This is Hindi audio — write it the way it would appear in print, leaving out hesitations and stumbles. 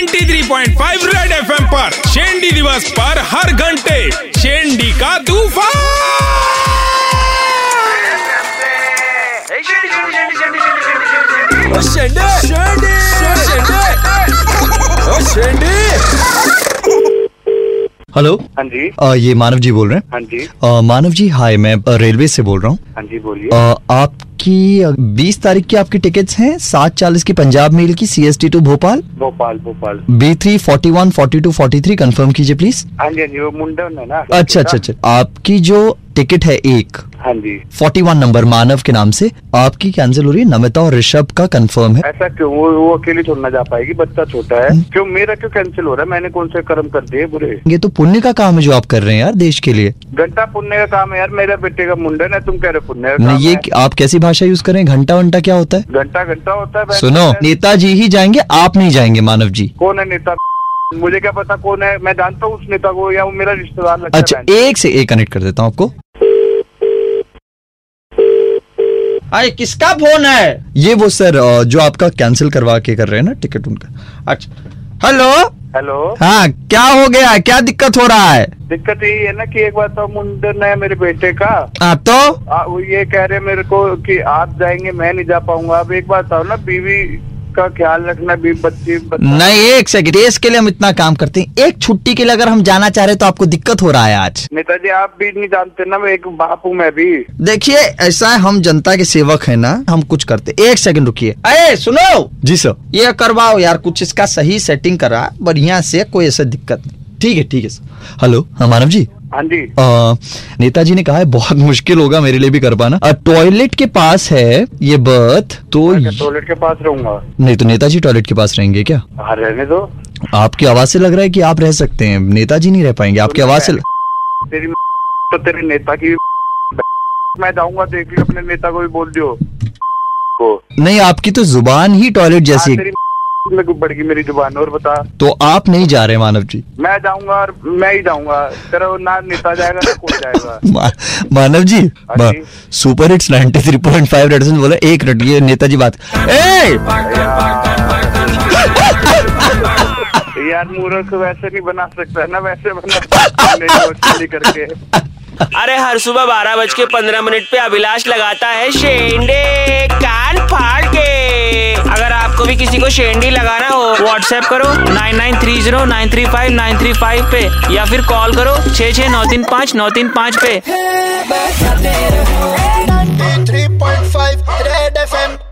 93.5 रेड एफएम पर शेंडी दिवस पर हर घंटे शेंडी का तूफान। हेलो, हाँ जी, ये मानव जी बोल रहे हैं। हाँ जी, मानव जी हाय, मैं रेलवे से बोल रहा हूँ। हाँ जी बोलिए। आपकी 20 तारीख की आपकी टिकट्स हैं 7:40 की पंजाब मेल की CST to Bhopal B3 41 42 43 confirm कीजिए प्लीज। हाँ जी, वो मुंडा है ना। अच्छा, आपकी जो टिकट है एक, हाँ जी, 41 नंबर मानव के नाम से आपकी कैंसिल हो रही है। नमिता और ऋषभ का कंफर्म है। ऐसा क्यों? वो अकेले थोड़ी ना जा पाएगी, बच्चा छोटा है। क्यों मेरा क्यों कैंसिल हो रहा है? मैंने कौन से कर्म कर दिए बुरे? ये तो पुण्य का काम है जो आप कर रहे हैं यार, देश के लिए। घंटा पुण्य का काम है यार, मेरा बेटे का मुंडन है, तुम कह रहे पुण्य का काम? ये आप कैसी भाषा यूज करें? घंटा वंटा क्या होता है? घंटा घंटा होता है। सुनो, नेताजी ही जाएंगे, आप नहीं जाएंगे। मानव जी कौन है नेता? मुझे क्या पता कौन है, मैं जानता हूँ उस नेता को या वो मेरा रिश्तेदार लगता है। अच्छा, एक से एक कनेक्ट कर देता हूँ आपको। अरे किसका फोन है? ये वो सर जो आपका कैंसिल करवा के कर रहे हैं ना टिकट, उनका। अच्छा, हेलो। हाँ, क्या हो गया? क्या दिक्कत हो रहा है? दिक्कत यही है ना कि एक बार तो मुंडन है मेरे बेटे का। हाँ तो वो ये कह रहे मेरे को कि आप जाएंगे, मैं नहीं जा पाऊंगा। अब एक बार बताओ ना, बीवी का ख्याल रखना, बच्ची। नहीं, एक सेकंड, देश के लिए हम इतना काम करते हैं, एक छुट्टी के लिए अगर हम जाना चाह रहे तो आपको दिक्कत हो रहा है आज। नेताजी आप भी नहीं जानते ना, मैं एक बाप हूँ मैं भी। देखिए ऐसा है, हम जनता के सेवक है ना, हम कुछ करते। एक सेकंड रुकिए। अरे सुनो जी सर, ये करवाओ यार कुछ, इसका सही सेटिंग करा बढ़िया से, कोई ऐसा दिक्कत नहीं। ठीक है सर। हेलो, हाँ मानव जी। हाँ जी, नेताजी ने कहा है बहुत मुश्किल होगा मेरे लिए भी कर पाना। टॉयलेट के पास है ये बर्थ तो। टॉयलेट के पास रहूंगा? नहीं तो नेताजी टॉयलेट के पास रहेंगे क्या? हाँ रहने दो। आपकी आवाज से लग रहा है कि आप रह सकते हैं, नेताजी नहीं रह पाएंगे। आपकी आवाज से तो तेरे नेता की मैं जाऊंगा, देख लो अपने नेता को भी बोल दियो। नहीं, आपकी तो जुबान ही टॉयलेट जैसी है। बढ़ गई मेरी जुबान। और बता, तो आप नहीं जा रहे मानव जी? मैं जाऊंगा, और मैं ही जाऊंगा। तेरा ना नेता जाएगा ना कोई जाएगा। Manav ji, super hits 93.5 red बोला। एक मिनट, ये नेताजी बात। यार मूर्ख वैसे नहीं बना सकता है ना, वैसे बना करके। अरे हर सुबह 12:15 पे अभिलाष लगाता है शेंडे कान फाड़ के। अगर आपको भी किसी को शेंडी लगाना हो, व्हाट्सएप करो 9930935935 पे, या फिर कॉल करो 66935 पे।